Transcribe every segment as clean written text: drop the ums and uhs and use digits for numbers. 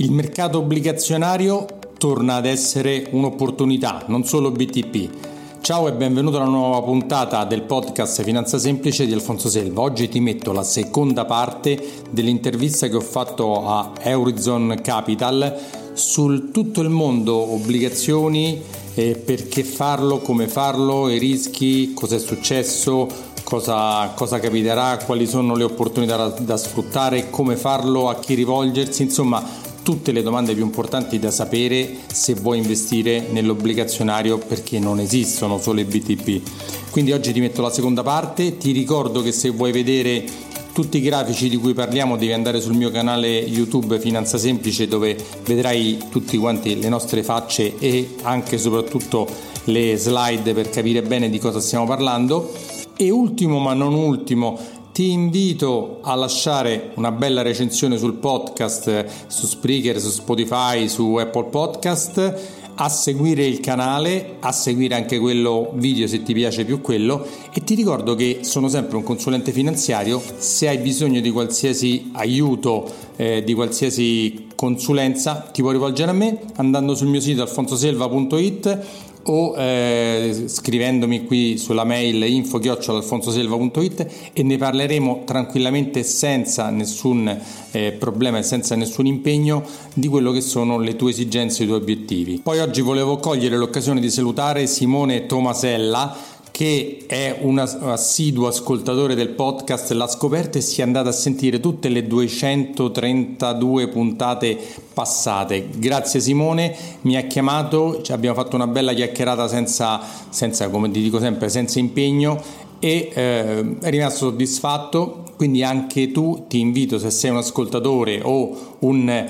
Il mercato obbligazionario torna ad essere un'opportunità, non solo BTP. Ciao e benvenuto alla nuova puntata del podcast Finanza Semplice di Alfonso Selva. Oggi ti metto la seconda parte dell'intervista che ho fatto a Eurizon Capital sul tutto il mondo obbligazioni, perché farlo, come farlo, i rischi, cosa è successo, cosa capiterà, quali sono le opportunità da sfruttare, come farlo, a chi rivolgersi, insomma tutte le domande più importanti da sapere se vuoi investire nell'obbligazionario, perché non esistono solo i BTP. Quindi oggi ti metto la seconda parte. Ti ricordo che se vuoi vedere tutti i grafici di cui parliamo devi andare sul mio canale YouTube Finanza Semplice, dove vedrai tutti quanti le nostre facce e anche e soprattutto le slide per capire bene di cosa stiamo parlando. E ultimo ma non ultimo, ti invito a lasciare una bella recensione sul podcast, su Spreaker, su Spotify, su Apple Podcast, a seguire il canale, a seguire anche quello video se ti piace più quello, e ti ricordo che sono sempre un consulente finanziario. Se hai bisogno di qualsiasi aiuto, di qualsiasi consulenza, ti puoi rivolgere a me andando sul mio sito alfonsoselva.it o scrivendomi qui sulla mail info@alfonsoselva.it, e ne parleremo tranquillamente senza nessun problema e senza nessun impegno di quello che sono le tue esigenze e i tuoi obiettivi. Poi oggi volevo cogliere l'occasione di salutare Simone Tomasella, che è un assiduo ascoltatore del podcast La Scoperta e si è andata a sentire tutte le 232 puntate passate. Grazie Simone, mi ha chiamato, abbiamo fatto una bella chiacchierata senza, come ti dico sempre, senza impegno, e è rimasto soddisfatto. Quindi anche tu, ti invito, se sei un ascoltatore o un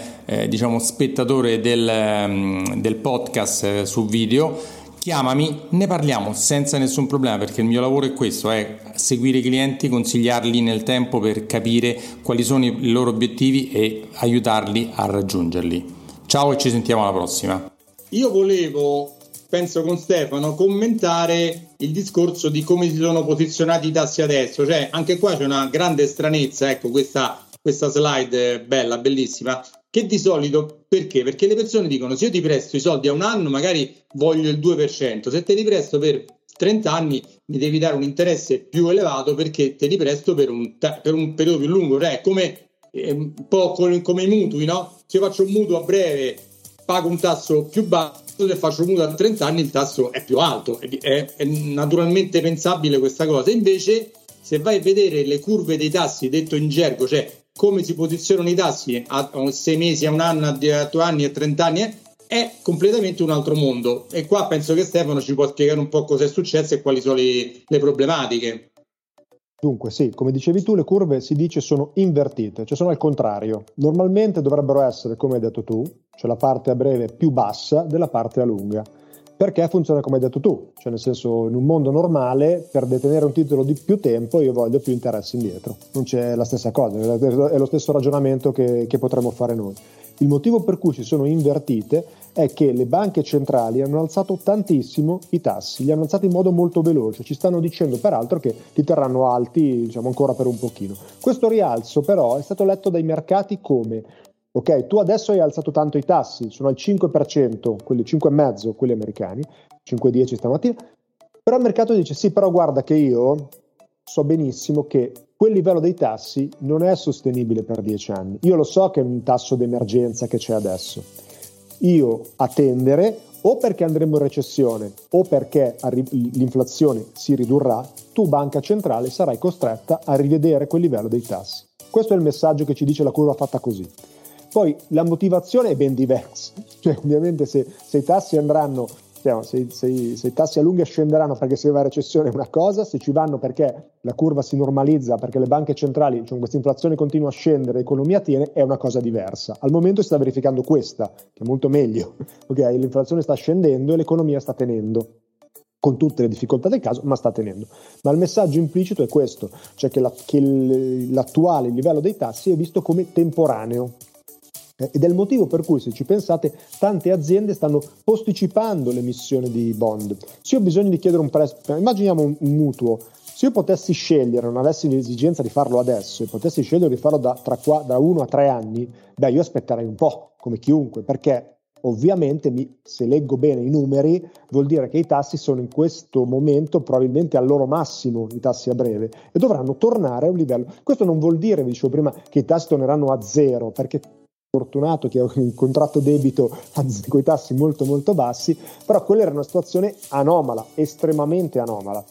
spettatore del podcast su video, chiamami, ne parliamo senza nessun problema, perché il mio lavoro è questo, è seguire i clienti, consigliarli nel tempo per capire quali sono i loro obiettivi e aiutarli a raggiungerli. Ciao e ci sentiamo alla prossima. Io volevo, penso con Stefano, commentare il discorso di come si sono posizionati i tassi adesso, cioè anche qua c'è una grande stranezza, ecco questa slide bella, bellissima, che di solito, perché le persone dicono: se io ti presto i soldi a un anno magari voglio il 2%, se te li presto per 30 anni mi devi dare un interesse più elevato, perché te li presto per un periodo più lungo, cioè come un po' come i mutui, no? Se io faccio un mutuo a breve pago un tasso più basso, se faccio un mutuo a 30 anni il tasso è più alto, è naturalmente pensabile questa cosa. Invece se vai a vedere le curve dei tassi, detto in gergo, cioè come si posizionano i tassi a 6 mesi, a un anno, a 8 anni, a 30 anni, è completamente un altro mondo. E qua penso che Stefano ci può spiegare un po' cosa è successo e quali sono le problematiche. Dunque sì, come dicevi tu, le curve si dice sono invertite, cioè sono al contrario. Normalmente dovrebbero essere, come hai detto tu, cioè la parte a breve più bassa della parte a lunga. Perché funziona come hai detto tu, cioè nel senso, in un mondo normale per detenere un titolo di più tempo io voglio più interessi indietro, non c'è la stessa cosa, è lo stesso ragionamento che potremmo fare noi. Il motivo per cui si sono invertite è che le banche centrali hanno alzato tantissimo i tassi, li hanno alzati in modo molto veloce, ci stanno dicendo peraltro che li terranno alti, diciamo, ancora per un pochino. Questo rialzo però è stato letto dai mercati come: ok, tu adesso hai alzato tanto i tassi, sono al 5%, quelli 5,5%, quelli americani, 5,10 stamattina, però il mercato dice: sì, però guarda che io so benissimo che quel livello dei tassi non è sostenibile per 10 anni, io lo so che è un tasso d'emergenza che c'è adesso, io a tendere, o perché andremo in recessione o perché l'inflazione si ridurrà, tu banca centrale sarai costretta a rivedere quel livello dei tassi. Questo è il messaggio che ci dice la curva fatta così. Poi la motivazione è ben diversa, cioè ovviamente se i tassi andranno, diciamo, se i tassi a lunga scenderanno perché se va a recessione è una cosa, se ci vanno perché la curva si normalizza, perché le banche centrali, cioè questa inflazione continua a scendere, l'economia tiene, è una cosa diversa. Al momento si sta verificando questa, che è molto meglio, okay? L'inflazione sta scendendo e l'economia sta tenendo, con tutte le difficoltà del caso, ma sta tenendo. Ma il messaggio implicito è questo, cioè che l'attuale livello dei tassi è visto come temporaneo. Ed è il motivo per cui, se ci pensate, tante aziende stanno posticipando l'emissione di bond. Se ho bisogno di chiedere un prestito, immaginiamo un mutuo, Se io potessi scegliere, non avessi l'esigenza di farlo adesso e potessi scegliere di farlo da 1 a 3 anni, beh, io aspetterei un po', come chiunque, perché ovviamente, se leggo bene i numeri, vuol dire che i tassi sono in questo momento probabilmente al loro massimo, i tassi a breve, e dovranno tornare a un livello. Questo non vuol dire, vi dicevo prima, che i tassi torneranno a zero, perché fortunato che ha un contratto debito con i tassi molto molto bassi, però quella era una situazione anomala, estremamente anomala.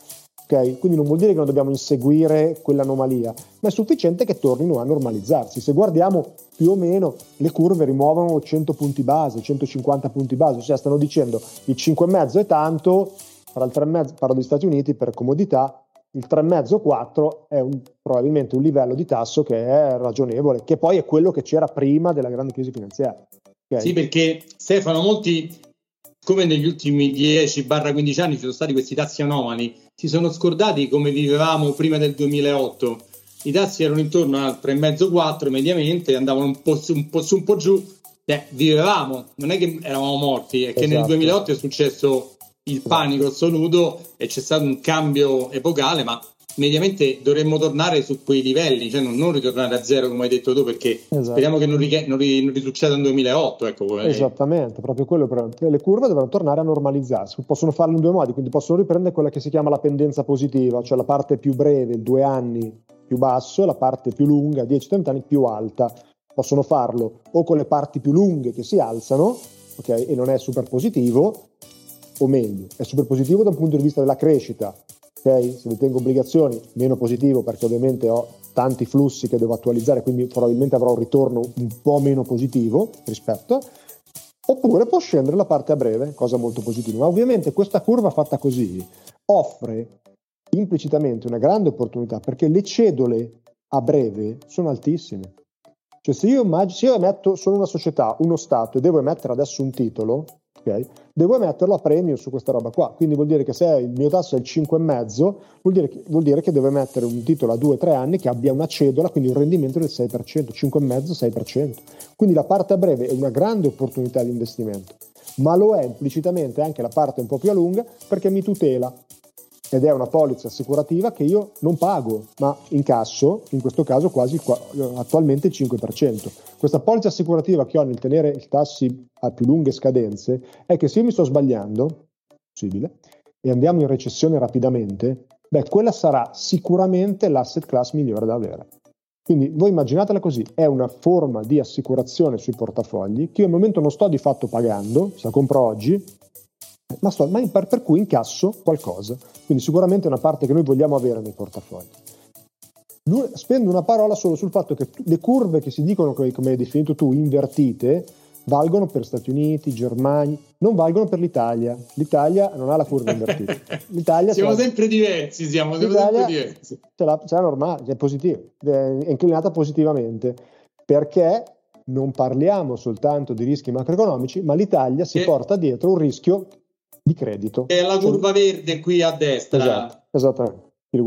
Okay? Quindi non vuol dire che non dobbiamo inseguire quell'anomalia, ma è sufficiente che tornino a normalizzarsi. Se guardiamo più o meno, le curve rimuovono 100 punti base, 150 punti base, cioè stanno dicendo il 5,5 è tanto, tra il 3,5, parlo degli Stati Uniti per comodità, il 3,5-4 è probabilmente un livello di tasso che è ragionevole, che poi è quello che c'era prima della grande crisi finanziaria. Okay? Sì, perché Stefano, molti, come negli ultimi 10-15 anni ci sono stati questi tassi anomali, si sono scordati come vivevamo prima del 2008. I tassi erano intorno al 3,5-4 mediamente, andavano un po' giù. Beh, vivevamo, non è che eravamo morti, è che esatto. Nel 2008 è successo il panico assoluto e c'è stato un cambio epocale, ma mediamente dovremmo tornare su quei livelli, cioè non ritornare a zero come hai detto tu, perché Speriamo che non risucceda nel 2008, ecco. Esattamente, proprio quello, le curve dovranno tornare a normalizzarsi, possono farlo in due modi, quindi possono riprendere quella che si chiama la pendenza positiva, cioè la parte più breve, 2 anni più basso, e la parte più lunga, 10-30 anni più alta. Possono farlo o con le parti più lunghe che si alzano, ok, e non è super positivo, o meglio, è super positivo da un punto di vista della crescita. Okay? Se detengo obbligazioni, meno positivo, perché ovviamente ho tanti flussi che devo attualizzare, quindi probabilmente avrò un ritorno un po' meno positivo rispetto, oppure può scendere la parte a breve, cosa molto positiva. Ma ovviamente questa curva fatta così offre implicitamente una grande opportunità, perché le cedole a breve sono altissime. Cioè se io emetto solo una società, uno Stato, e devo emettere adesso un titolo, okay, devo metterlo a premio su questa roba qua, quindi vuol dire che se il mio tasso è il 5,5 vuol dire che devo mettere un titolo a 2-3 anni che abbia una cedola, quindi un rendimento del 6%, 5,5-6%, quindi la parte a breve è una grande opportunità di investimento, ma lo è implicitamente anche la parte un po' più a lunga, perché mi tutela ed è una polizza assicurativa che io non pago ma incasso, in questo caso quasi attualmente il 5%. Questa polizza assicurativa che ho nel tenere i tassi a più lunghe scadenze è che se io mi sto sbagliando, possibile, e andiamo in recessione rapidamente, beh, quella sarà sicuramente l'asset class migliore da avere. Quindi voi immaginatela così, è una forma di assicurazione sui portafogli che io al momento non sto di fatto pagando, se la compro oggi, per cui incasso qualcosa, quindi sicuramente è una parte che noi vogliamo avere nei portafogli. Spendo una parola solo sul fatto che le curve che si dicono, come hai definito tu, invertite, valgono per Stati Uniti, Germania, non valgono per l'Italia. L'Italia non ha la curva invertita. L'Italia siamo sempre diversi. C'è normale, è positivo, è inclinata positivamente, perché non parliamo soltanto di rischi macroeconomici, ma l'Italia si porta dietro un rischio di credito. È la curva verde qui a destra. Esatto. Chi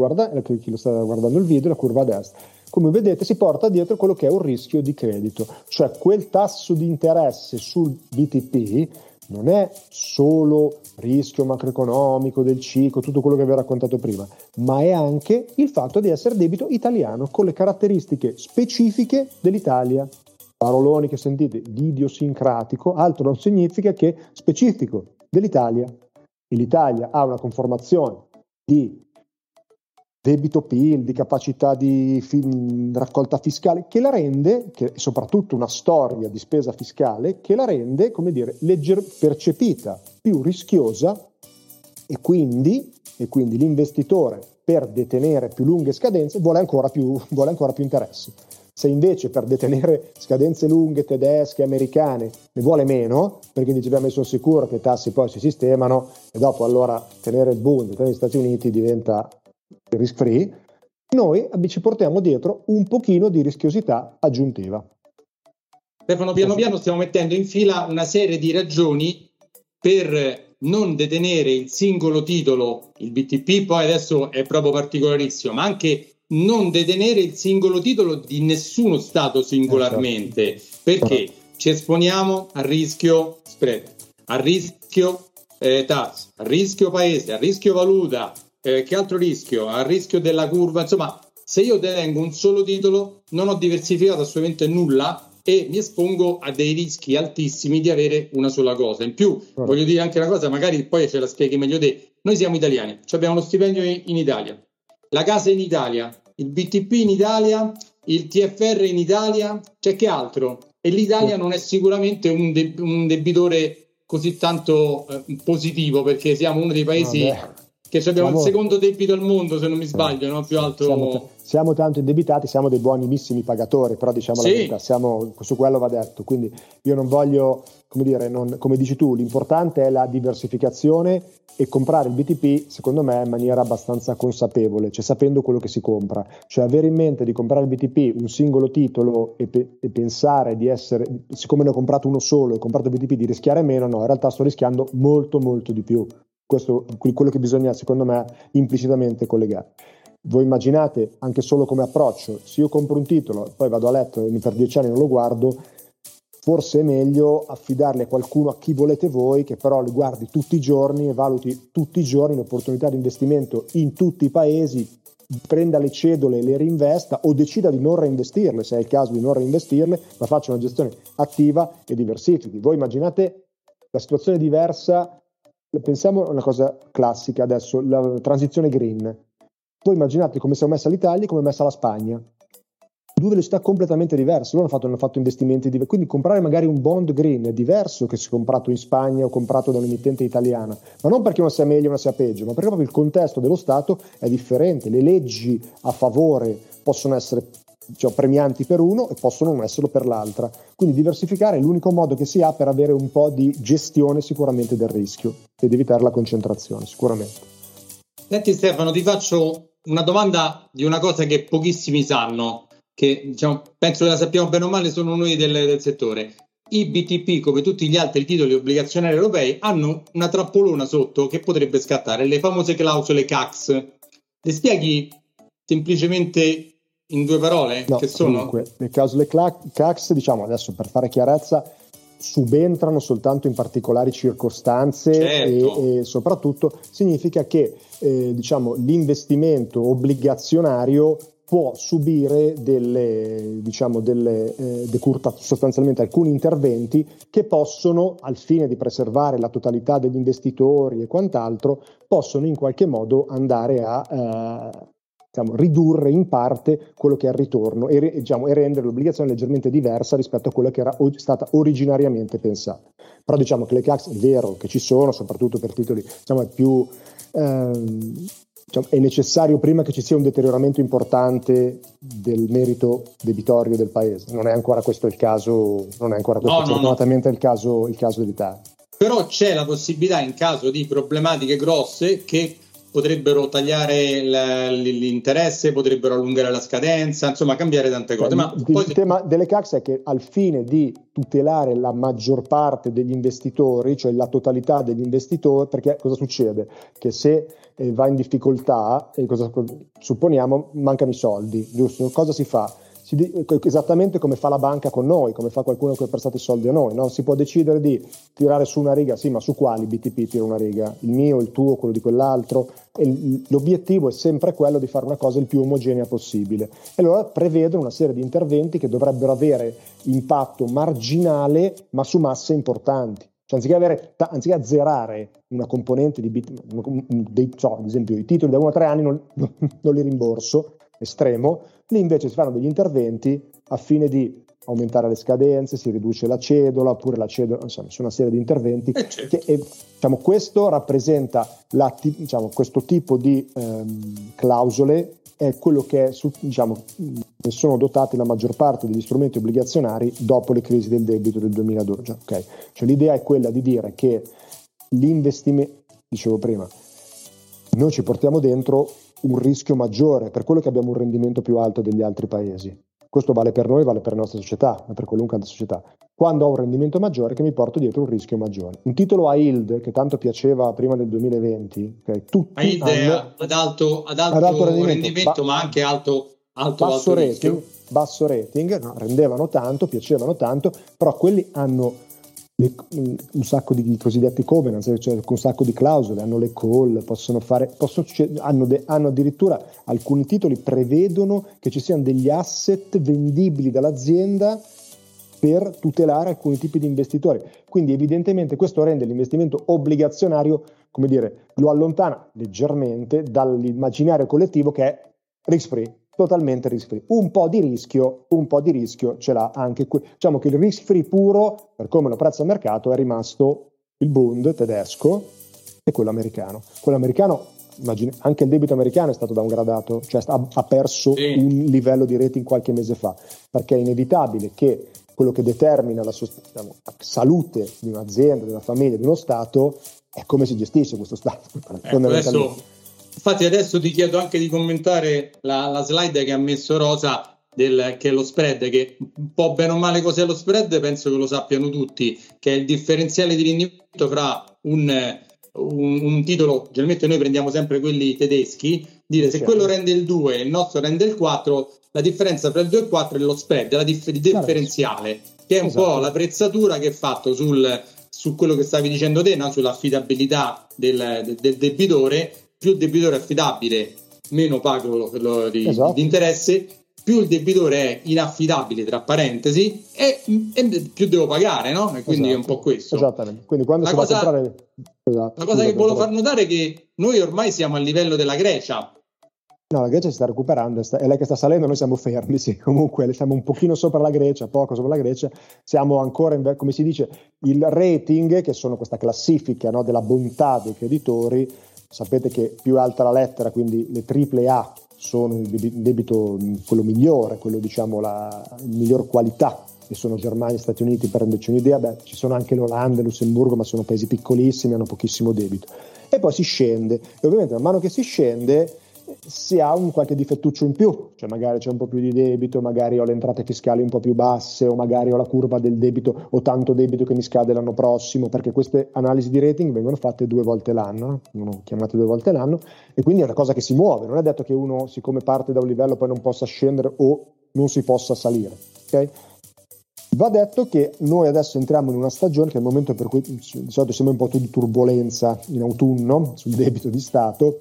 lo sta guardando il video, la curva a destra. Come vedete si porta dietro quello che è un rischio di credito, cioè quel tasso di interesse sul BTP non è solo rischio macroeconomico del ciclo, tutto quello che vi ho raccontato prima, ma è anche il fatto di essere debito italiano con le caratteristiche specifiche dell'Italia. Paroloni che sentite, di idiosincratico, altro non significa che specifico dell'Italia. E l'Italia ha una conformazione di debito PIL, di capacità di raccolta fiscale che la rende, che è soprattutto una storia di spesa fiscale che la rende, come dire, percepita più rischiosa, e quindi l'investitore per detenere più lunghe scadenze vuole ancora più interessi. Se invece per detenere scadenze lunghe tedesche, americane, ne vuole meno, perché dice beh, mi sono sicuro che i tassi poi si sistemano, e dopo allora tenere il Bund, tenere gli Stati Uniti diventa risk free, noi ci portiamo dietro un pochino di rischiosità aggiuntiva. Stefano, piano stiamo mettendo in fila una serie di ragioni per non detenere il singolo titolo, il BTP poi adesso è proprio particolarissimo, ma anche non detenere il singolo titolo di nessuno Stato singolarmente, perché ci esponiamo al rischio spread, al rischio tasso, al rischio paese, al rischio valuta, Che altro rischio? Al rischio della curva, insomma, se io tengo un solo titolo non ho diversificato assolutamente nulla e mi espongo a dei rischi altissimi di avere una sola cosa. In più, voglio dire anche una cosa, magari poi ce la spieghi meglio te. Noi siamo italiani, abbiamo lo stipendio in Italia, la casa in Italia, il BTP in Italia, il TFR in Italia, c'è che altro? E l'Italia non è sicuramente un debitore così tanto positivo, perché siamo uno dei paesi... che abbiamo il secondo debito al mondo, se non mi sbaglio, no? Più alto. Siamo tanto indebitati, siamo dei buonissimi pagatori, però diciamo la verità, su quello va detto. Quindi io non voglio, come dici tu, l'importante è la diversificazione e comprare il BTP, secondo me, in maniera abbastanza consapevole, cioè sapendo quello che si compra. Cioè avere in mente di comprare il BTP, un singolo titolo, e pensare di essere, siccome ne ho comprato uno solo e ho comprato il BTP, di rischiare meno, no, in realtà sto rischiando molto molto di più. Questo quello che bisogna, secondo me, implicitamente collegare. Voi immaginate anche solo come approccio, se io compro un titolo e poi vado a letto e per 10 anni non lo guardo, forse è meglio affidarli a qualcuno, a chi volete voi, che però li guardi tutti i giorni e valuti tutti i giorni l'opportunità di investimento in tutti i paesi, prenda le cedole, le reinvesta o decida di non reinvestirle, se è il caso di non reinvestirle, ma faccia una gestione attiva e diversifichi. Voi immaginate la situazione diversa. Pensiamo a una cosa classica adesso, la transizione green. Voi immaginate come si è messa l'Italia e come è messa la Spagna. Due velocità completamente diverse. Loro hanno fatto investimenti diversi. Quindi comprare magari un bond green è diverso che se comprato in Spagna o comprato da un'emittente italiana. Ma non perché una sia meglio o una sia peggio, ma perché proprio il contesto dello Stato è differente. Le leggi a favore possono essere premianti per uno e possono non esserlo per l'altra. Quindi diversificare è l'unico modo che si ha per avere un po' di gestione sicuramente del rischio ed evitare la concentrazione, sicuramente. Senti Stefano, ti faccio una domanda di una cosa che pochissimi sanno, che penso che la sappiamo bene o male solo noi del settore. I BTP, come tutti gli altri titoli obbligazionari europei, hanno una trappolona sotto che potrebbe scattare, le famose clausole CACS. Le spieghi semplicemente in due parole? No, che sono? Comunque, le clausole CACS, adesso per fare chiarezza, subentrano soltanto in particolari circostanze, certo. E soprattutto significa che l'investimento obbligazionario può subire sostanzialmente alcuni interventi che possono, al fine di preservare la totalità degli investitori e quant'altro, possono in qualche modo andare a ridurre in parte quello che è il ritorno e rendere l'obbligazione leggermente diversa rispetto a quella che era stata originariamente pensata. Però che le CACS è vero che ci sono, soprattutto per titoli è necessario prima che ci sia un deterioramento importante del merito debitorio del paese. Non è ancora questo il caso, fortunatamente. Il caso dell'Italia. Però c'è la possibilità, in caso di problematiche grosse, che potrebbero tagliare l'interesse, potrebbero allungare la scadenza, cambiare tante cose. Ma il tema delle CACS è che al fine di tutelare la maggior parte degli investitori, cioè la totalità degli investitori, perché cosa succede? Che se va in difficoltà, supponiamo, mancano i soldi, giusto? Cosa si fa? Esattamente come fa la banca con noi, come fa qualcuno che ha prestato i soldi a noi, no? Si può decidere di tirare su una riga, sì, ma su quali BTP tiro una riga? Il mio, il tuo, quello di quell'altro? E l'obiettivo è sempre quello di fare una cosa il più omogenea possibile. E allora prevedono una serie di interventi che dovrebbero avere impatto marginale, ma su masse importanti. Cioè, anziché azzerare una componente di BTP, ad esempio i titoli da 1-3 anni non li rimborso, estremo, lì invece si fanno degli interventi a fine di aumentare le scadenze, si riduce la cedola oppure la cedola, su una serie di interventi questo rappresenta questo tipo di clausole è quello che ne sono dotati la maggior parte degli strumenti obbligazionari dopo le crisi del debito del 2012, okay? Cioè l'idea è quella di dire che l'investimento, dicevo prima, noi ci portiamo dentro un rischio maggiore, per quello che abbiamo un rendimento più alto degli altri paesi. Questo vale per noi, vale per la nostra società, ma per qualunque altra società. Quando ho un rendimento maggiore, che mi porto dietro un rischio maggiore. Un titolo a yield, che tanto piaceva prima del 2020, okay, tutti yield hanno, ad alto rendimento ma anche alto rating, basso rating, rendevano tanto, piacevano tanto, però quelli hanno un sacco di cosiddetti covenants, cioè un sacco di clausole, hanno le call, hanno addirittura alcuni titoli prevedono che ci siano degli asset vendibili dall'azienda per tutelare alcuni tipi di investitori. Quindi evidentemente questo rende l'investimento obbligazionario, come dire, lo allontana leggermente dall'immaginario collettivo che è risk free, totalmente risk free. Un po' di rischio ce l'ha anche qui. Diciamo che il risk free puro, per come lo prezza il mercato, è rimasto il Bund tedesco e quello americano. Quello americano, anche il debito americano è stato downgradato, cioè ha perso un livello di rating qualche mese fa, perché è inevitabile che quello che determina la salute di un'azienda, di una famiglia, di uno Stato, è come si gestisce questo Stato. Adesso ti chiedo anche di commentare la slide che ha messo Rosa, che è lo spread, che un po' bene o male cos'è lo spread, penso che lo sappiano tutti, che è il differenziale di rendimento fra un titolo, generalmente noi prendiamo sempre quelli tedeschi, se quello rende il 2 e il nostro rende il 4, la differenza tra il 2 e il 4 è lo spread, il differenziale, che è un po' l'attrezzatura che è fatto su quello che stavi dicendo te, no? Sull'affidabilità del debitore. Più il debitore è affidabile, meno pago di interesse, più il debitore è inaffidabile, tra parentesi, e più devo pagare, no? E quindi è un po' questo. Esattamente. Quindi quando si va a comprare... La cosa che volevo far notare è che noi ormai siamo al livello della Grecia. No, la Grecia si sta recuperando, è lei che sta salendo, noi siamo fermi, sì, comunque siamo un pochino sopra la Grecia, poco sopra la Grecia, siamo ancora, come si dice, il rating, che sono questa classifica, no, della bontà dei creditori. Sapete che più è alta la lettera, quindi le triple A sono il debito, quello migliore, quello diciamo la miglior qualità, e sono Germania e Stati Uniti, per renderci un'idea. Ci sono anche l'Olanda e Lussemburgo, ma sono paesi piccolissimi, hanno pochissimo debito. E poi si scende, e ovviamente man mano che si scende si ha un qualche difettuccio in più, cioè magari c'è un po' più di debito, magari ho le entrate fiscali un po' più basse, o magari ho la curva del debito, ho tanto debito che mi scade l'anno prossimo, perché queste analisi di rating vengono fatte 2 volte l'anno, chiamate 2 volte l'anno, e quindi è una cosa che si muove, non è detto che uno, siccome parte da un livello, poi non possa scendere o non si possa salire, ok? Va detto che noi adesso entriamo in una stagione che è il momento per cui di solito sembra un po' di turbolenza in autunno sul debito di Stato.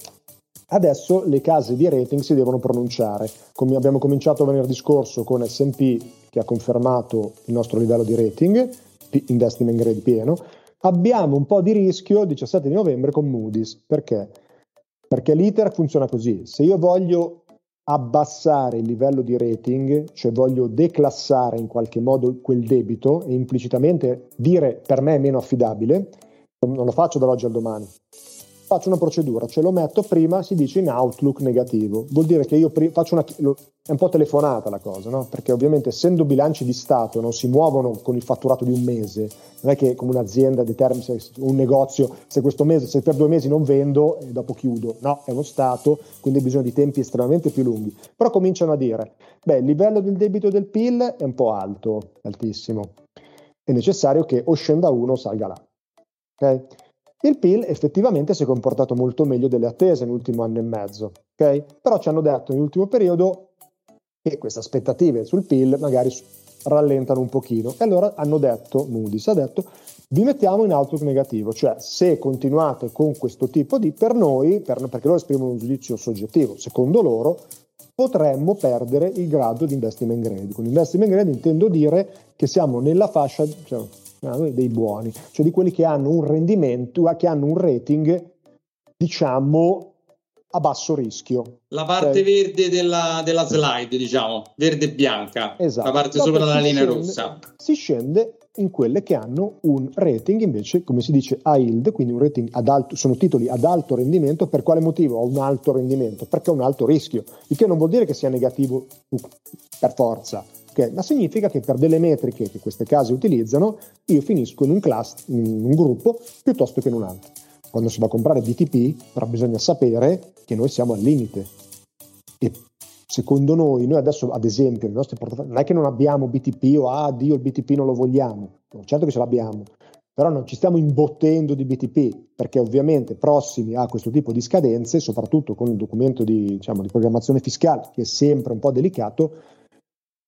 Adesso le case di rating si devono pronunciare. Come abbiamo cominciato venerdì scorso con S&P, che ha confermato il nostro livello di rating, investment grade pieno, abbiamo un po' di rischio il 17 di novembre con Moody's. Perché? Perché l'iter funziona così: se io voglio abbassare il livello di rating, cioè voglio declassare in qualche modo quel debito e implicitamente dire per me è meno affidabile, non lo faccio dall'oggi al domani. Faccio una procedura, cioè lo metto prima, si dice in outlook negativo, vuol dire che io faccio è un po' telefonata la cosa, no? Perché ovviamente essendo bilanci di Stato non si muovono con il fatturato di un mese, non è che come un'azienda determina un negozio, se per 2 mesi non vendo e dopo chiudo, no, è uno Stato, quindi ha bisogno di tempi estremamente più lunghi, però cominciano a dire, il livello del debito del PIL è un po' alto, altissimo, è necessario che o scenda uno o salga là, ok? Il PIL effettivamente si è comportato molto meglio delle attese nell'ultimo anno e mezzo, ok? Però ci hanno detto nell'ultimo periodo che queste aspettative sul PIL magari rallentano un pochino, e allora Moody's ha detto vi mettiamo in outlook negativo, cioè se continuate con questo tipo di perché loro esprimono un giudizio soggettivo, secondo loro potremmo perdere il grado di investment grade. Con investment grade intendo dire che siamo nella fascia, cioè, dei buoni, cioè di quelli che hanno un rendimento, che hanno un rating diciamo a basso rischio, la parte verde della slide, diciamo verde e bianca, esatto. La parte sopra della linea rossa si scende in quelle che hanno un rating invece, come si dice, high yield, quindi un rating ad alto, sono titoli ad alto rendimento. Per quale motivo ho un alto rendimento? Perché ho un alto rischio, il che non vuol dire che sia negativo per forza. Ma significa che per delle metriche che queste case utilizzano io finisco in un gruppo piuttosto che in un altro. Quando si va a comprare BTP, però bisogna sapere che noi siamo al limite, e secondo noi adesso ad esempio i nostri portafogli non è che non abbiamo BTP o addio il BTP non lo vogliamo, certo che ce l'abbiamo, però non ci stiamo imbottendo di BTP, perché ovviamente prossimi a questo tipo di scadenze, soprattutto con il documento di programmazione fiscale che è sempre un po' delicato,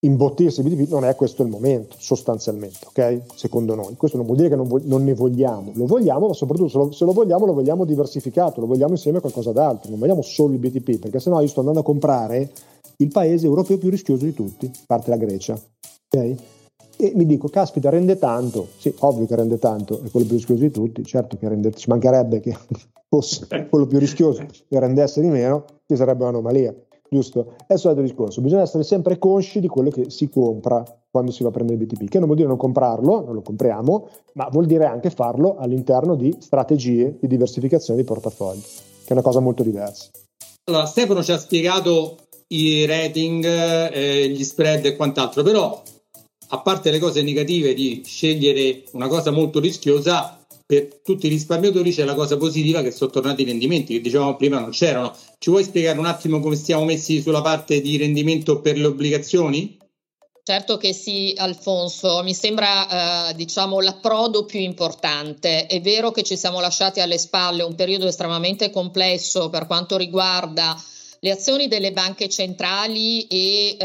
imbottirsi BTP, non è questo il momento sostanzialmente, ok? Secondo noi questo non vuol dire che non ne vogliamo, lo vogliamo, ma soprattutto se lo vogliamo, lo vogliamo diversificato, lo vogliamo insieme a qualcosa d'altro, non vogliamo solo il BTP, perché sennò io sto andando a comprare il paese europeo più rischioso di tutti, parte la Grecia, ok? E mi dico, caspita, rende tanto. Sì, ovvio che rende tanto, è quello più rischioso di tutti, certo che rende, ci mancherebbe che fosse quello più rischioso e rendesse di meno, ci sarebbe un'anomalia, giusto? È solo il discorso, bisogna essere sempre consci di quello che si compra quando si va a prendere il BTP, che non vuol dire non comprarlo, non lo compriamo, ma vuol dire anche farlo all'interno di strategie di diversificazione di portafogli, che è una cosa molto diversa. Allora, Stefano ci ha spiegato i rating, gli spread e quant'altro, però a parte le cose negative di scegliere una cosa molto rischiosa, per tutti i risparmiatori c'è la cosa positiva che sono tornati i rendimenti, che dicevamo prima non c'erano. Ci vuoi spiegare un attimo come stiamo messi sulla parte di rendimento per le obbligazioni? Certo che sì, Alfonso, mi sembra l'approdo più importante. È vero che ci siamo lasciati alle spalle un periodo estremamente complesso per quanto riguarda le azioni delle banche centrali e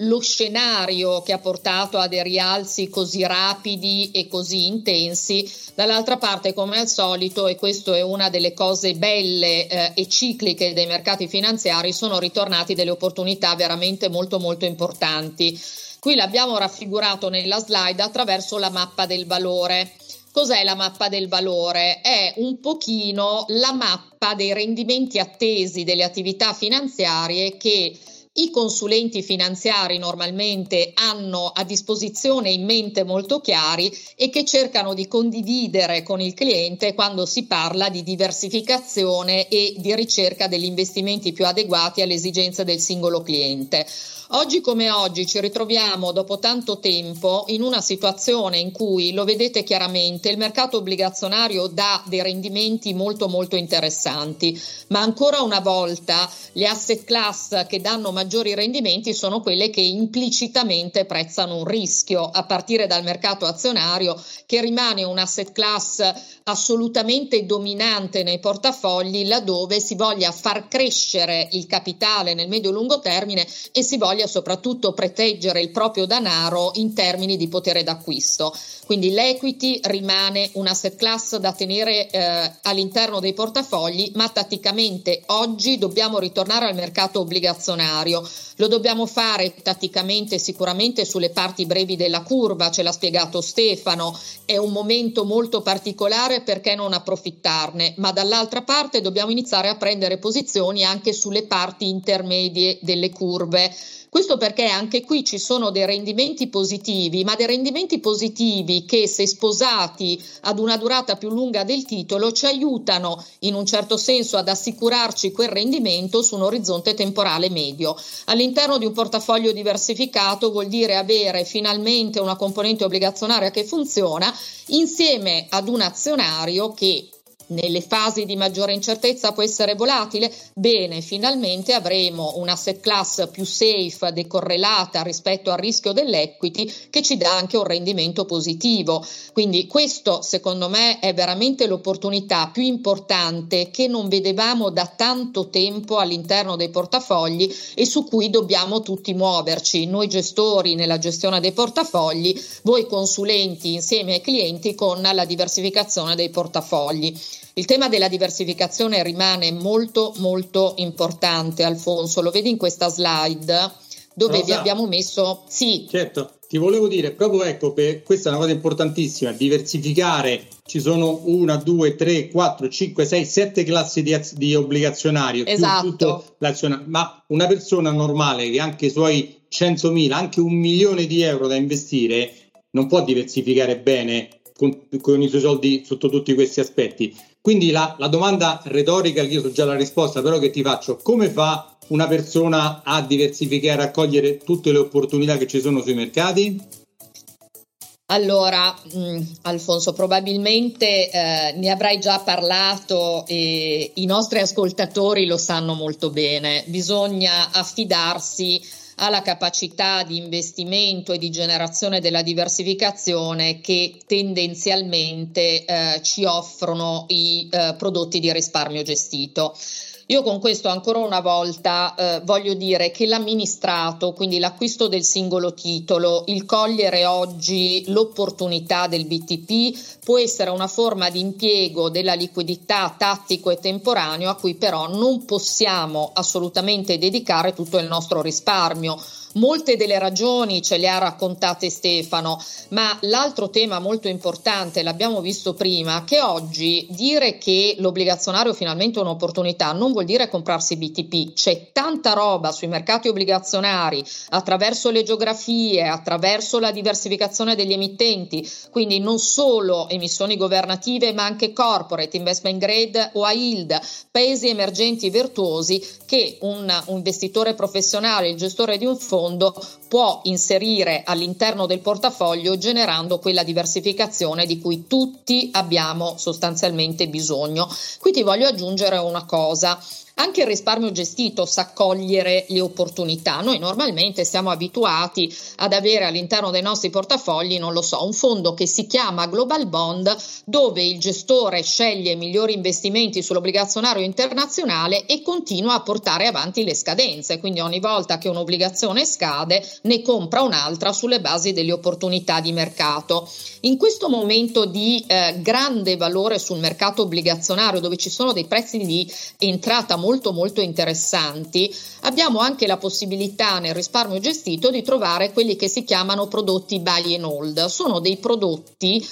lo scenario che ha portato a dei rialzi così rapidi e così intensi. Dall'altra parte, come al solito, e questo è una delle cose belle e cicliche dei mercati finanziari, sono ritornati delle opportunità veramente molto molto importanti. Qui l'abbiamo raffigurato nella slide attraverso la mappa del valore. Cos'è la mappa del valore? È un pochino la mappa dei rendimenti attesi delle attività finanziarie che i consulenti finanziari normalmente hanno a disposizione in mente molto chiari e che cercano di condividere con il cliente quando si parla di diversificazione e di ricerca degli investimenti più adeguati alle esigenze del singolo cliente. Oggi come oggi ci ritroviamo dopo tanto tempo in una situazione in cui, lo vedete chiaramente, il mercato obbligazionario dà dei rendimenti molto molto interessanti, ma ancora una volta le asset class che danno maggiori rendimenti sono quelle che implicitamente prezzano un rischio, a partire dal mercato azionario, che rimane un asset class assolutamente dominante nei portafogli laddove si voglia far crescere il capitale nel medio-lungo termine e si voglia soprattutto proteggere il proprio denaro in termini di potere d'acquisto. Quindi l'equity rimane un asset class da tenere all'interno dei portafogli, ma tatticamente oggi dobbiamo ritornare al mercato obbligazionario. Lo dobbiamo fare tatticamente sicuramente sulle parti brevi della curva, ce l'ha spiegato Stefano, è un momento molto particolare, perché non approfittarne, ma dall'altra parte dobbiamo iniziare a prendere posizioni anche sulle parti intermedie delle curve. Questo perché anche qui ci sono dei rendimenti positivi, ma dei rendimenti positivi che, se sposati ad una durata più lunga del titolo, ci aiutano in un certo senso ad assicurarci quel rendimento su un orizzonte temporale medio. All'interno di un portafoglio diversificato vuol dire avere finalmente una componente obbligazionaria che funziona insieme ad un azionario che nelle fasi di maggiore incertezza può essere volatile. Bene, finalmente avremo una asset class più safe, decorrelata rispetto al rischio dell'equity, che ci dà anche un rendimento positivo. Quindi questo, secondo me, è veramente l'opportunità più importante che non vedevamo da tanto tempo all'interno dei portafogli e su cui dobbiamo tutti muoverci, noi gestori nella gestione dei portafogli, voi consulenti insieme ai clienti con la diversificazione dei portafogli. Il tema della diversificazione rimane molto molto importante, Alfonso, lo vedi in questa slide dove Rosa, vi abbiamo messo… Sì. Certo, ti volevo dire, proprio ecco, questa è una cosa importantissima, diversificare, ci sono 1, 2, 3, 4, 5, 6, 7 classi di obbligazionario, esatto. Più tutto l'azionario, ma una persona normale che anche i suoi 100.000, anche 1 milione di euro da investire non può diversificare bene con i suoi soldi sotto tutti questi aspetti. Quindi la domanda retorica, che io so già la risposta, però che ti faccio: come fa una persona a diversificare, a cogliere tutte le opportunità che ci sono sui mercati? Allora, Alfonso, probabilmente ne avrai già parlato e i nostri ascoltatori lo sanno molto bene. Bisogna affidarsi alla capacità di investimento e di generazione della diversificazione che tendenzialmente ci offrono i prodotti di risparmio gestito. Io con questo ancora una volta voglio dire che l'amministrato, quindi l'acquisto del singolo titolo, il cogliere oggi l'opportunità del BTP può essere una forma di impiego della liquidità tattico e temporaneo a cui però non possiamo assolutamente dedicare tutto il nostro risparmio. Molte delle ragioni ce le ha raccontate Stefano, ma l'altro tema molto importante, l'abbiamo visto prima, che oggi dire che l'obbligazionario è finalmente un'opportunità non vuol dire comprarsi BTP. C'è tanta roba sui mercati obbligazionari attraverso le geografie, attraverso la diversificazione degli emittenti, quindi non solo emissioni governative ma anche corporate, investment grade o a yield, paesi emergenti virtuosi che un investitore professionale, il gestore di un fondo può inserire all'interno del portafoglio generando quella diversificazione di cui tutti abbiamo sostanzialmente bisogno. Qui ti voglio aggiungere una cosa. Anche il risparmio gestito sa cogliere le opportunità. Noi normalmente siamo abituati ad avere all'interno dei nostri portafogli, non lo so, un fondo che si chiama Global Bond, dove il gestore sceglie i migliori investimenti sull'obbligazionario internazionale e continua a portare avanti le scadenze. Quindi ogni volta che un'obbligazione scade ne compra un'altra sulle basi delle opportunità di mercato. In questo momento di grande valore sul mercato obbligazionario, dove ci sono dei prezzi di entrata molto interessanti, abbiamo anche la possibilità nel risparmio gestito di trovare quelli che si chiamano prodotti buy and hold. Sono dei prodotti,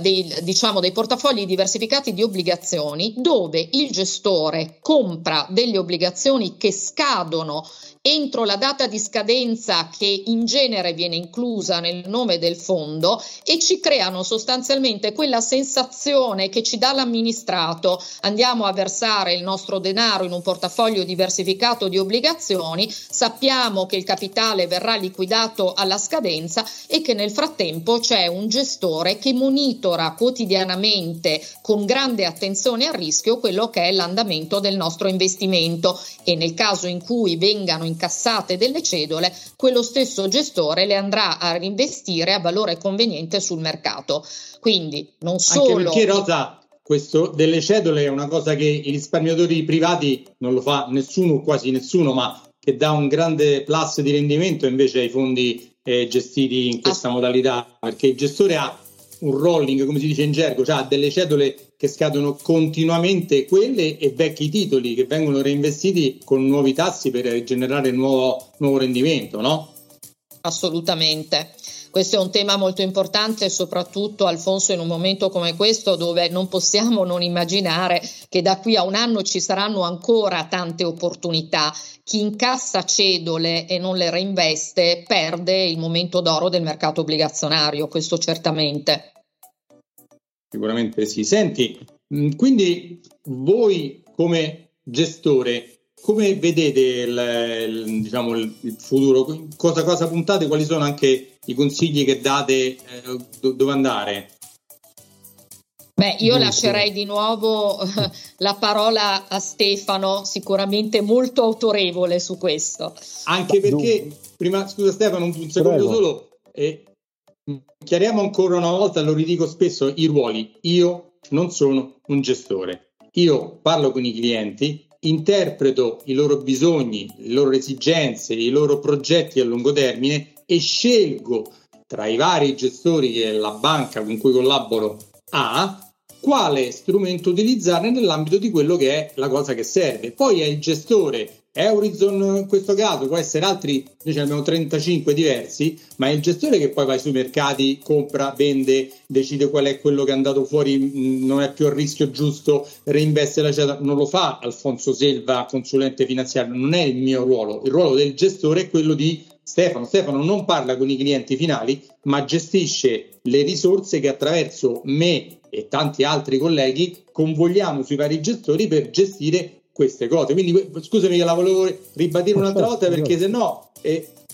dei portafogli diversificati di obbligazioni dove il gestore compra delle obbligazioni che scadono entro la data di scadenza che in genere viene inclusa nel nome del fondo e ci creano sostanzialmente quella sensazione che ci dà l'amministrato: andiamo a versare il nostro denaro in un portafoglio diversificato di obbligazioni, sappiamo che il capitale verrà liquidato alla scadenza e che nel frattempo c'è un gestore che monitora quotidianamente con grande attenzione al rischio quello che è l'andamento del nostro investimento e nel caso in cui vengano incassate delle cedole, quello stesso gestore le andrà a reinvestire a valore conveniente sul mercato. Quindi non solo… Anche perché, Rosa, questo delle cedole è una cosa che i risparmiatori privati non lo fa nessuno, quasi nessuno, ma che dà un grande plus di rendimento invece ai fondi gestiti in questa modalità, perché il gestore ha un rolling, come si dice in gergo, cioè ha delle cedole che scadono continuamente, quelle e vecchi titoli che vengono reinvestiti con nuovi tassi per generare nuovo rendimento, no? Assolutamente. Questo è un tema molto importante, soprattutto, Alfonso, in un momento come questo dove non possiamo non immaginare che da qui a un anno ci saranno ancora tante opportunità. Chi incassa cedole e non le reinveste perde il momento d'oro del mercato obbligazionario, questo certamente. Sicuramente sì. Senti, quindi voi come gestore, come vedete il futuro? Cosa puntate? Quali sono anche i consigli che date? Dove andare? Beh, io lascerei di nuovo la parola a Stefano, sicuramente molto autorevole su questo. Anche perché, prima, scusa Stefano, un secondo solo, chiariamo ancora una volta, lo ridico spesso, i ruoli. Io non sono un gestore, io parlo con i clienti, interpreto i loro bisogni, le loro esigenze, i loro progetti a lungo termine e scelgo tra i vari gestori che la banca con cui collaboro ha quale strumento utilizzare nell'ambito di quello che è la cosa che serve. Poi è il gestore, Eurizon in questo caso, può essere altri, noi ce ne abbiamo 35 diversi, ma è il gestore che poi va sui mercati, compra, vende, decide qual è quello che è andato fuori, non è più a rischio giusto, reinveste la cedola. Non lo fa Alfonso Selva, consulente finanziario, non è il mio ruolo. Il ruolo del gestore è quello di Stefano non parla con i clienti finali, ma gestisce le risorse che attraverso me e tanti altri colleghi convogliamo sui vari gestori per gestire queste cose. Quindi scusami che la volevo ribadire un'altra volta, perché se no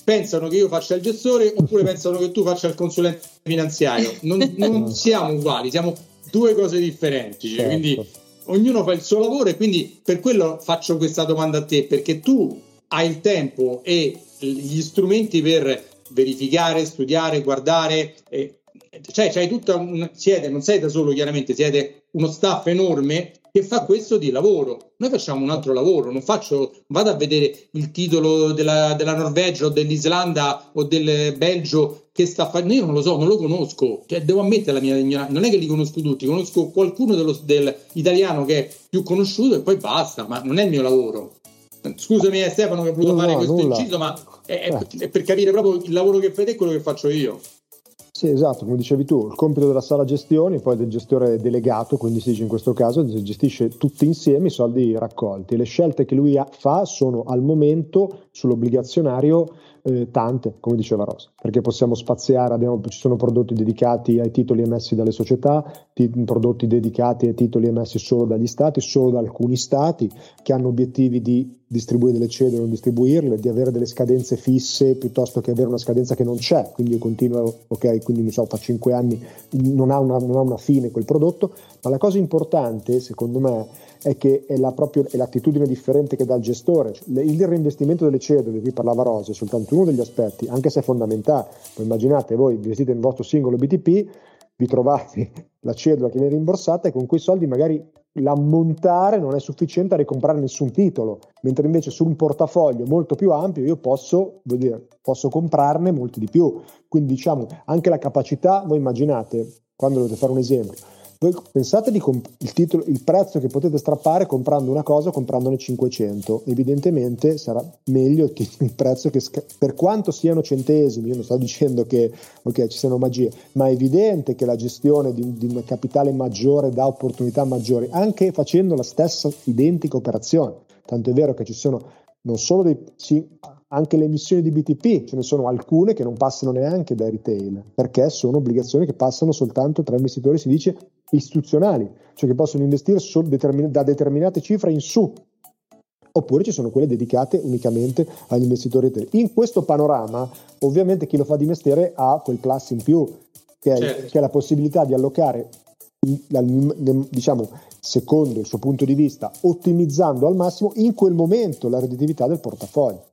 pensano che io faccia il gestore oppure pensano che tu faccia il consulente finanziario. Non siamo uguali, siamo due cose differenti, cioè, quindi ognuno fa il suo lavoro e quindi per quello faccio questa domanda a te, perché tu hai il tempo e gli strumenti per verificare, studiare, guardare, cioè siete, non sei da solo chiaramente, siete uno staff enorme che fa questo di lavoro. Noi facciamo un altro lavoro, vado a vedere il titolo della Norvegia o dell'Islanda o del Belgio che sta facendo, io non lo so, non lo conosco, cioè devo ammettere la mia ignoranza, non è che li conosco tutti, conosco qualcuno dell'italiano che è più conosciuto e poi basta, ma non è il mio lavoro. Scusami Stefano che ho voluto fare questo inciso, ma è per capire proprio il lavoro che fai te e quello che faccio io. Sì, esatto, come dicevi tu, il compito della sala gestioni, poi del gestore delegato, quindi si dice in questo caso, gestisce tutti insieme i soldi raccolti. Le scelte che lui fa sono al momento sull'obbligazionario tante, come diceva Rosa, perché possiamo spaziare, ci sono prodotti dedicati ai titoli emessi dalle società, prodotti dedicati ai titoli emessi solo dagli stati, solo da alcuni stati, che hanno obiettivi di distribuire delle cedole, non distribuirle, di avere delle scadenze fisse piuttosto che avere una scadenza che non c'è, quindi io continuo, ok, quindi fa 5 anni, non ha una fine quel prodotto. Ma la cosa importante, secondo me, è che è l'attitudine differente che dà il gestore. Il reinvestimento delle cedole, qui parlava Rosa, è soltanto uno degli aspetti, anche se è fondamentale. Poi immaginate, voi investite nel vostro singolo BTP, vi trovate la cedola che viene rimborsata e con quei soldi magari l'ammontare non è sufficiente a ricomprare nessun titolo, mentre invece su un portafoglio molto più ampio io posso comprarne molti di più. Quindi anche la capacità, voi immaginate, quando dovete fare un esempio, voi pensate il prezzo che potete strappare comprando una cosa o comprandone 500, evidentemente sarà meglio il prezzo che per quanto siano centesimi, io non sto dicendo che ci siano magie, ma è evidente che la gestione di un capitale maggiore dà opportunità maggiori, anche facendo la stessa identica operazione, tanto è vero che ci sono non solo anche le emissioni di BTP, ce ne sono alcune che non passano neanche dai retail, perché sono obbligazioni che passano soltanto tra investitori, si dice, istituzionali, cioè che possono investire da determinate cifre in su, oppure ci sono quelle dedicate unicamente agli investitori retail. In questo panorama, ovviamente chi lo fa di mestiere ha quel plus in più, che è la possibilità di allocare, secondo il suo punto di vista, ottimizzando al massimo in quel momento la redditività del portafoglio.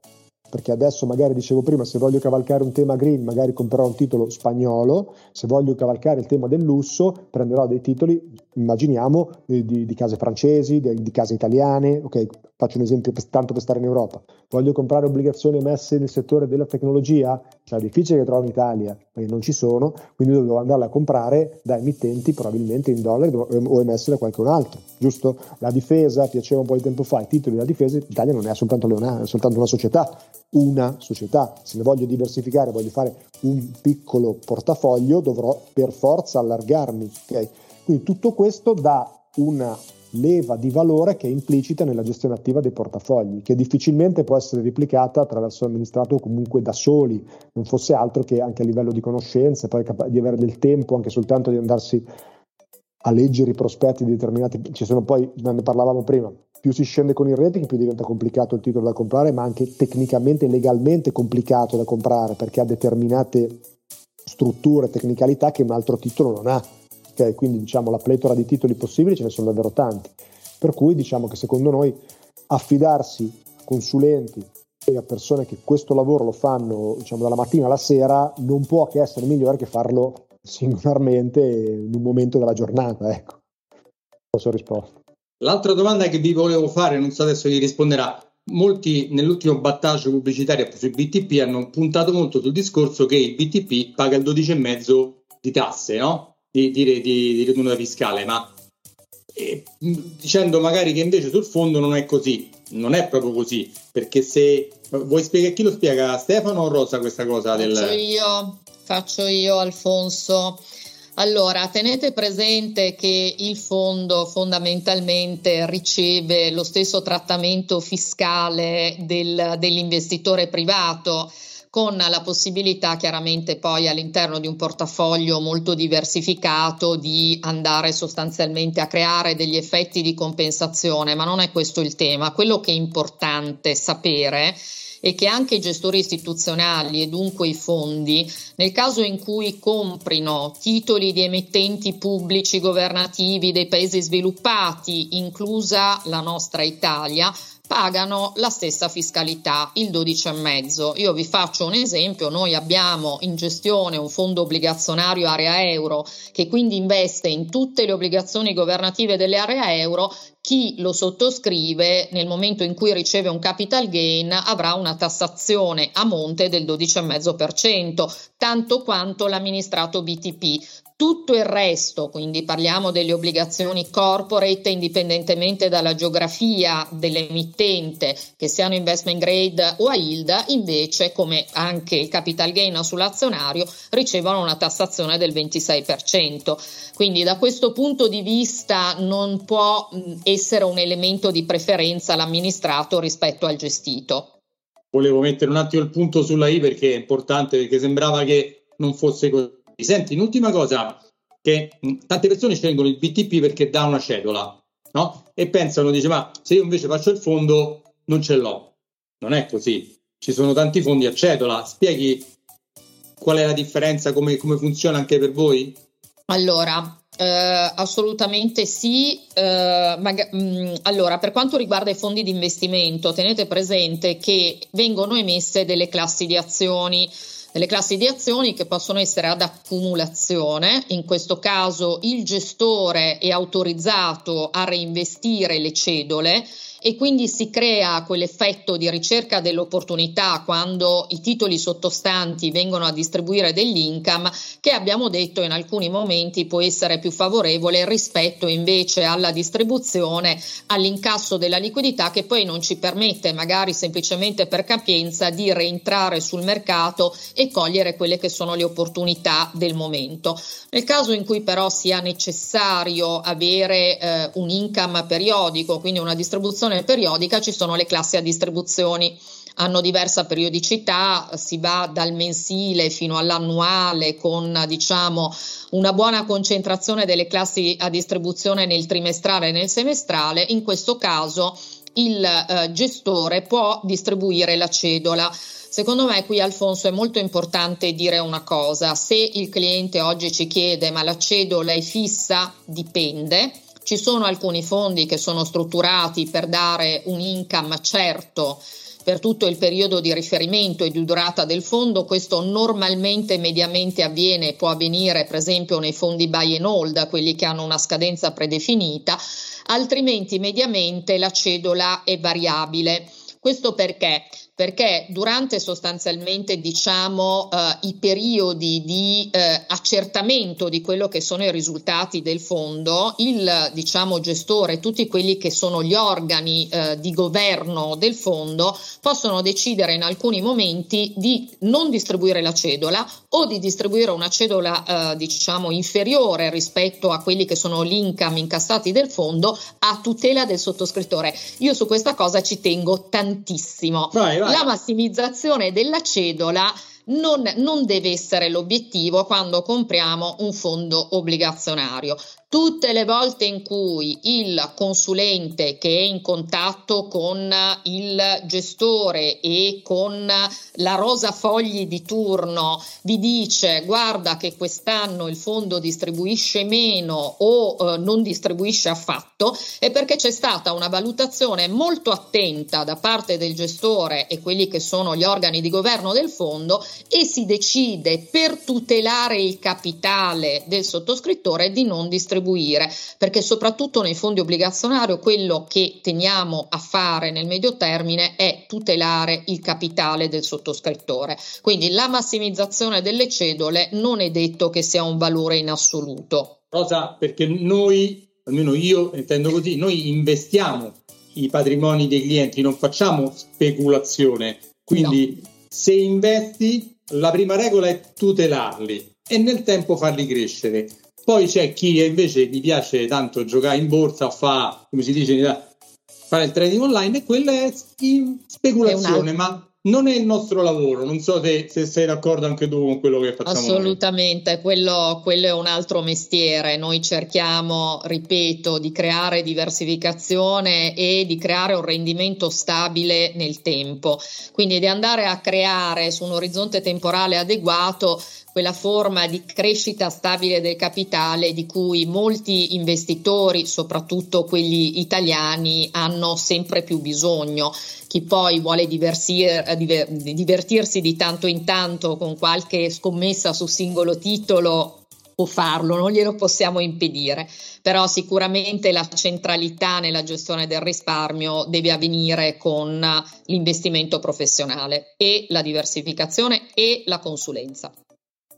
Perché adesso magari, dicevo prima, se voglio cavalcare un tema green magari comprerò un titolo spagnolo, se voglio cavalcare il tema del lusso prenderò dei titoli, immaginiamo, di case francesi, di case italiane, ok, faccio un esempio tanto per stare in Europa. Voglio comprare obbligazioni emesse nel settore della tecnologia? È difficile che trovo in Italia, perché non ci sono, quindi devo andarle a comprare da emittenti probabilmente in dollari o emesse da qualcun altro, giusto? La difesa, piaceva un po' di tempo fa, i titoli della difesa, in Italia non è soltanto una società. Se ne voglio diversificare, voglio fare un piccolo portafoglio, dovrò per forza allargarmi, ok? Quindi tutto questo dà una leva di valore che è implicita nella gestione attiva dei portafogli, che difficilmente può essere replicata attraverso l'amministrato, comunque da soli, non fosse altro che anche a livello di conoscenza, poi di avere del tempo anche soltanto di andarsi a leggere i prospetti di determinati, ci sono poi, ne parlavamo prima, più si scende con il rating più diventa complicato il titolo da comprare, ma anche tecnicamente e legalmente complicato da comprare, perché ha determinate strutture, tecnicalità che un altro titolo non ha, ok? Quindi la pletora di titoli possibili ce ne sono davvero tanti, per cui che secondo noi affidarsi a consulenti e a persone che questo lavoro lo fanno dalla mattina alla sera non può che essere migliore che farlo singolarmente in un momento della giornata, ecco. Non so risposta. L'altra domanda che vi volevo fare, non so adesso chi risponderà, molti nell'ultimo battaggio pubblicitario sui BTP hanno puntato molto sul discorso che il BTP paga il 12,5% di tasse, no? Di reduzione fiscale, ma dicendo magari che invece sul fondo non è così, non è proprio così, perché se vuoi spiegare, chi lo spiega, Stefano o Rosa, questa cosa? Faccio io Alfonso. Allora, tenete presente che il fondo fondamentalmente riceve lo stesso trattamento fiscale dell'investitore privato, con la possibilità chiaramente poi all'interno di un portafoglio molto diversificato di andare sostanzialmente a creare degli effetti di compensazione, ma non è questo il tema. Quello che è importante sapere e che anche i gestori istituzionali e dunque i fondi, nel caso in cui comprino titoli di emittenti pubblici governativi dei paesi sviluppati, inclusa la nostra Italia, pagano la stessa fiscalità, il 12,5. Io vi faccio un esempio: noi abbiamo in gestione un fondo obbligazionario area euro che quindi investe in tutte le obbligazioni governative dell'area euro. Chi lo sottoscrive, nel momento in cui riceve un capital gain, avrà una tassazione a monte del 12,5%, tanto quanto l'amministrato BTP. Tutto il resto, quindi parliamo delle obbligazioni corporate indipendentemente dalla geografia dell'emittente, che siano investment grade o a yield, invece, come anche il capital gain sull'azionario, ricevono una tassazione del 26%. Quindi da questo punto di vista non può essere un elemento di preferenza l'amministrato rispetto al gestito. Volevo mettere un attimo il punto sulla I perché è importante, perché sembrava che non fosse così. Senti, un'ultima cosa, che tante persone scelgono il BTP perché dà una cedola, no? E pensano, dice, ma se io invece faccio il fondo non ce l'ho. Non è così, ci sono tanti fondi a cedola. Spieghi qual è la differenza, come funziona anche per voi? Allora, assolutamente sì. Allora, per quanto riguarda i fondi di investimento, tenete presente che vengono emesse delle classi di azioni. Delle classi di azioni che possono essere ad accumulazione, in questo caso il gestore è autorizzato a reinvestire le cedole e quindi si crea quell'effetto di ricerca dell'opportunità quando i titoli sottostanti vengono a distribuire dell'income, che abbiamo detto in alcuni momenti può essere più favorevole rispetto invece alla distribuzione, all'incasso della liquidità, che poi non ci permette, magari semplicemente per capienza, di rientrare sul mercato e cogliere quelle che sono le opportunità del momento. Nel caso in cui però sia necessario avere un income periodico, quindi una distribuzione periodica, ci sono le classi a distribuzioni. Hanno diversa periodicità, si va dal mensile fino all'annuale, con diciamo una buona concentrazione delle classi a distribuzione nel trimestrale e nel semestrale. In questo caso il gestore può distribuire la cedola. Secondo me qui, Alfonso, è molto importante dire una cosa: se il cliente oggi ci chiede ma la cedola è fissa, dipende. Ci sono alcuni fondi che sono strutturati per dare un income certo per tutto il periodo di riferimento e di durata del fondo. Questo normalmente mediamente avviene, può avvenire per esempio nei fondi buy and hold, quelli che hanno una scadenza predefinita, altrimenti mediamente la cedola è variabile. Questo perché? Perché durante sostanzialmente i periodi di accertamento di quello che sono i risultati del fondo, il gestore, tutti quelli che sono gli organi di governo del fondo possono decidere in alcuni momenti di non distribuire la cedola o di distribuire una cedola inferiore rispetto a quelli che sono gli income incassati del fondo, a tutela del sottoscrittore. Io su questa cosa ci tengo tantissimo. Vai. La massimizzazione della cedola non deve essere l'obiettivo quando compriamo un fondo obbligazionario. Tutte le volte in cui il consulente, che è in contatto con il gestore e con la Rosa Fogli di turno, vi dice guarda che quest'anno il fondo distribuisce meno o non distribuisce affatto, è perché c'è stata una valutazione molto attenta da parte del gestore e quelli che sono gli organi di governo del fondo, e si decide, per tutelare il capitale del sottoscrittore, di non distribuire. Perché soprattutto nei fondi obbligazionari quello che teniamo a fare nel medio termine è tutelare il capitale del sottoscrittore. Quindi la massimizzazione delle cedole non è detto che sia un valore in assoluto. Rosa, perché noi, almeno io intendo così, noi investiamo i patrimoni dei clienti, non facciamo speculazione. Quindi se investi, la prima regola è tutelarli e nel tempo farli crescere. Poi c'è chi invece gli piace tanto giocare in borsa, fa, come si dice, fare il trading online, e quella è speculazione, ma non è il nostro lavoro. Non so se sei d'accordo anche tu con quello che facciamo. Assolutamente, quello è un altro mestiere. Noi cerchiamo, ripeto, di creare diversificazione e di creare un rendimento stabile nel tempo, quindi di andare a creare su un orizzonte temporale adeguato quella forma di crescita stabile del capitale di cui molti investitori, soprattutto quelli italiani, hanno sempre più bisogno. Chi poi vuole divertirsi di tanto in tanto con qualche scommessa su singolo titolo può farlo, non glielo possiamo impedire. Però sicuramente la centralità nella gestione del risparmio deve avvenire con l'investimento professionale e la diversificazione e la consulenza.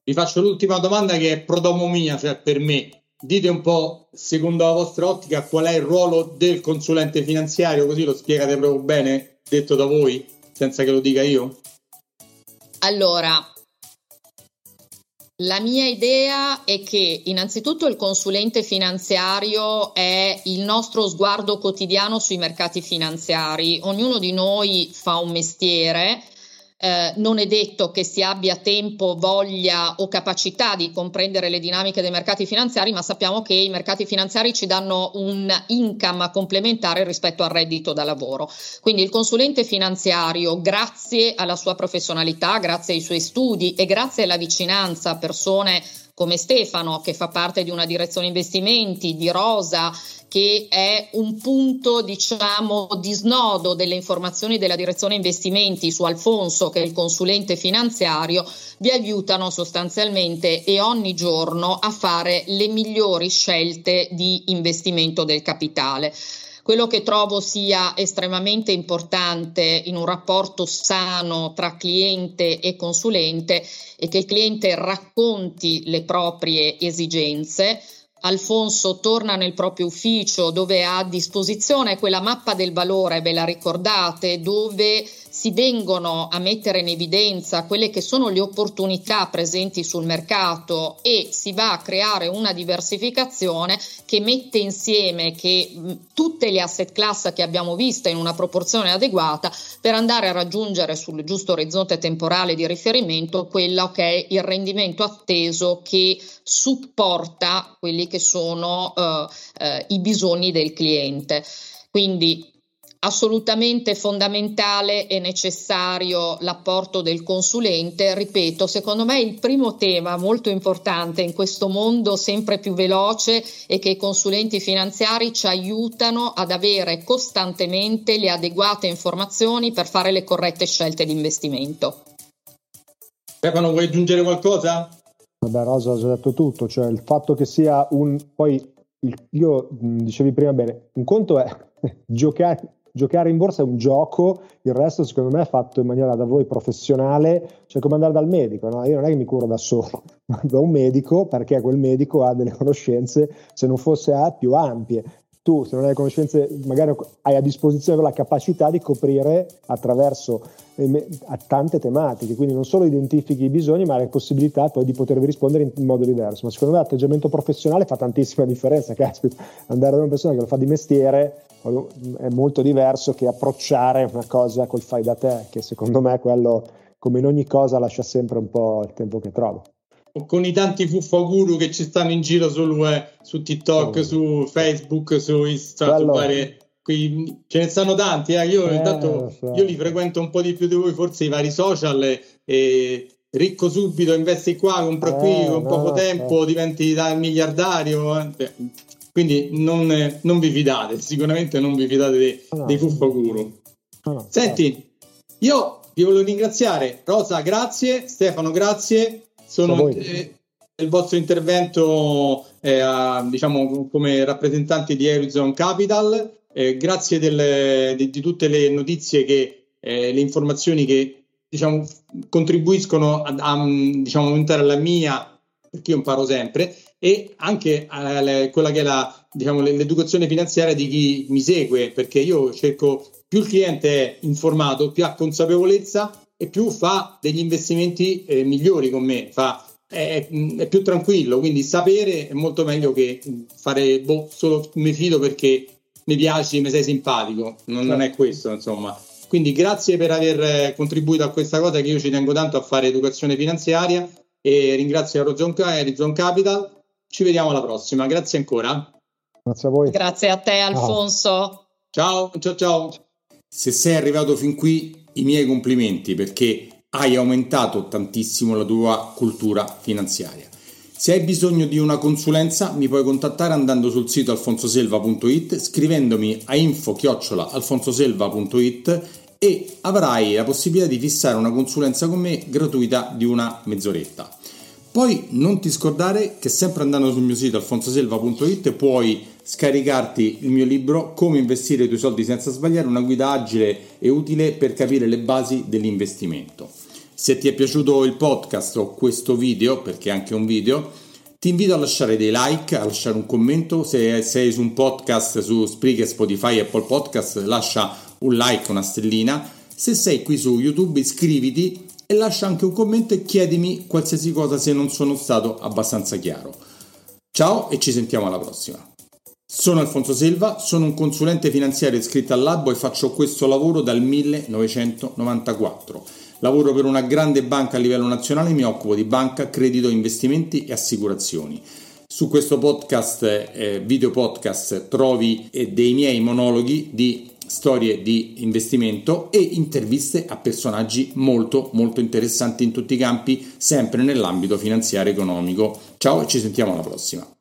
Vi faccio l'ultima domanda che è prodomomia, cioè per me. Dite un po', secondo la vostra ottica, qual è il ruolo del consulente finanziario, così lo spiegate proprio bene, detto da voi, senza che lo dica io? Allora, la mia idea è che innanzitutto il consulente finanziario è il nostro sguardo quotidiano sui mercati finanziari. Ognuno di noi fa un mestiere. Non è detto che si abbia tempo, voglia o capacità di comprendere le dinamiche dei mercati finanziari, ma sappiamo che i mercati finanziari ci danno un income complementare rispetto al reddito da lavoro. Quindi il consulente finanziario, grazie alla sua professionalità, grazie ai suoi studi e grazie alla vicinanza a persone come Stefano, che fa parte di una direzione investimenti, di Rosa, che è un punto, diciamo, di snodo delle informazioni della direzione investimenti su Alfonso, che è il consulente finanziario, vi aiutano sostanzialmente e ogni giorno a fare le migliori scelte di investimento del capitale. Quello che trovo sia estremamente importante in un rapporto sano tra cliente e consulente è che il cliente racconti le proprie esigenze. Alfonso torna nel proprio ufficio dove ha a disposizione quella mappa del valore, ve la ricordate, dove si vengono a mettere in evidenza quelle che sono le opportunità presenti sul mercato e si va a creare una diversificazione che mette insieme tutte le asset class che abbiamo visto in una proporzione adeguata per andare a raggiungere sul giusto orizzonte temporale di riferimento quello che è il rendimento atteso che supporta quelli che sono i bisogni del cliente. Quindi assolutamente fondamentale e necessario l'apporto del consulente. Ripeto, secondo me il primo tema molto importante in questo mondo sempre più veloce è che i consulenti finanziari ci aiutano ad avere costantemente le adeguate informazioni per fare le corrette scelte di investimento. Stefano, vuoi aggiungere qualcosa? Vabbè, Rosa ha già detto tutto, cioè il fatto che sia io dicevi prima bene, un conto è giocare in borsa è un gioco, il resto secondo me è fatto in maniera da voi professionale, cioè come andare dal medico, no? Io non è che mi curo da solo, ma da un medico, perché quel medico ha delle conoscenze, se non fosse più ampie. Tu, se non hai le conoscenze, magari hai a disposizione la capacità di coprire attraverso a tante tematiche, quindi non solo identifichi i bisogni, ma hai la possibilità poi di potervi rispondere in modo diverso. Ma secondo me l'atteggiamento professionale fa tantissima differenza, caspita. Andare da una persona che lo fa di mestiere è molto diverso che approcciare una cosa col fai da te, che secondo me quello, come in ogni cosa, lascia sempre un po' il tempo che trovo. Con i tanti fuffaguru che ci stanno in giro su TikTok, su Facebook, su Instagram, ce ne stanno tanti. Io intanto io li frequento un po' di più di voi, forse i vari social. Ricco subito, investi qua, compra qui, con poco tempo diventi miliardario. Quindi non vi fidate, sicuramente non vi fidate dei fuffaguru. Senti, io vi voglio ringraziare. Rosa, grazie. Stefano, grazie. Il vostro intervento diciamo come rappresentanti di Eurizon Capital, grazie di tutte le notizie che le informazioni che diciamo contribuiscono a diciamo aumentare la mia, perché io imparo sempre, e anche quella che è l'educazione finanziaria di chi mi segue, perché io cerco, più il cliente è informato, più ha consapevolezza e più fa degli investimenti migliori con me, è più tranquillo, quindi sapere è molto meglio che fare solo mi fido perché mi piaci, mi sei simpatico, non è questo, insomma. Quindi grazie per aver contribuito a questa cosa, che io ci tengo tanto a fare educazione finanziaria, e ringrazio Eurizon Capital. Ci vediamo alla prossima, grazie ancora. Grazie a voi. Grazie a te, Alfonso. Ciao. Se sei arrivato fin qui, i miei complimenti, perché hai aumentato tantissimo la tua cultura finanziaria. Se hai bisogno di una consulenza mi puoi contattare andando sul sito alfonsoselva.it, scrivendomi a info@alfonsoselva.it e avrai la possibilità di fissare una consulenza con me gratuita di una mezz'oretta. Poi non ti scordare che sempre andando sul mio sito alfonsoselva.it puoi scaricarti il mio libro Come investire i tuoi soldi senza sbagliare, una guida agile e utile per capire le basi dell'investimento. Se ti è piaciuto il podcast o questo video, perché è anche un video, ti invito a lasciare dei like, a lasciare un commento. Se sei su un podcast, su Spreaker, Spotify, Apple Podcast, lascia un like, una stellina. Se sei qui su YouTube, iscriviti e lascia anche un commento e chiedimi qualsiasi cosa se non sono stato abbastanza chiaro. Ciao e ci sentiamo alla prossima. Sono Alfonso Selva, sono un consulente finanziario iscritto al Labo e faccio questo lavoro dal 1994. Lavoro per una grande banca a livello nazionale, mi occupo di banca, credito, investimenti e assicurazioni. Su questo podcast, video podcast, trovi dei miei monologhi di storie di investimento e interviste a personaggi molto molto interessanti in tutti i campi, sempre nell'ambito finanziario e economico. Ciao e ci sentiamo alla prossima.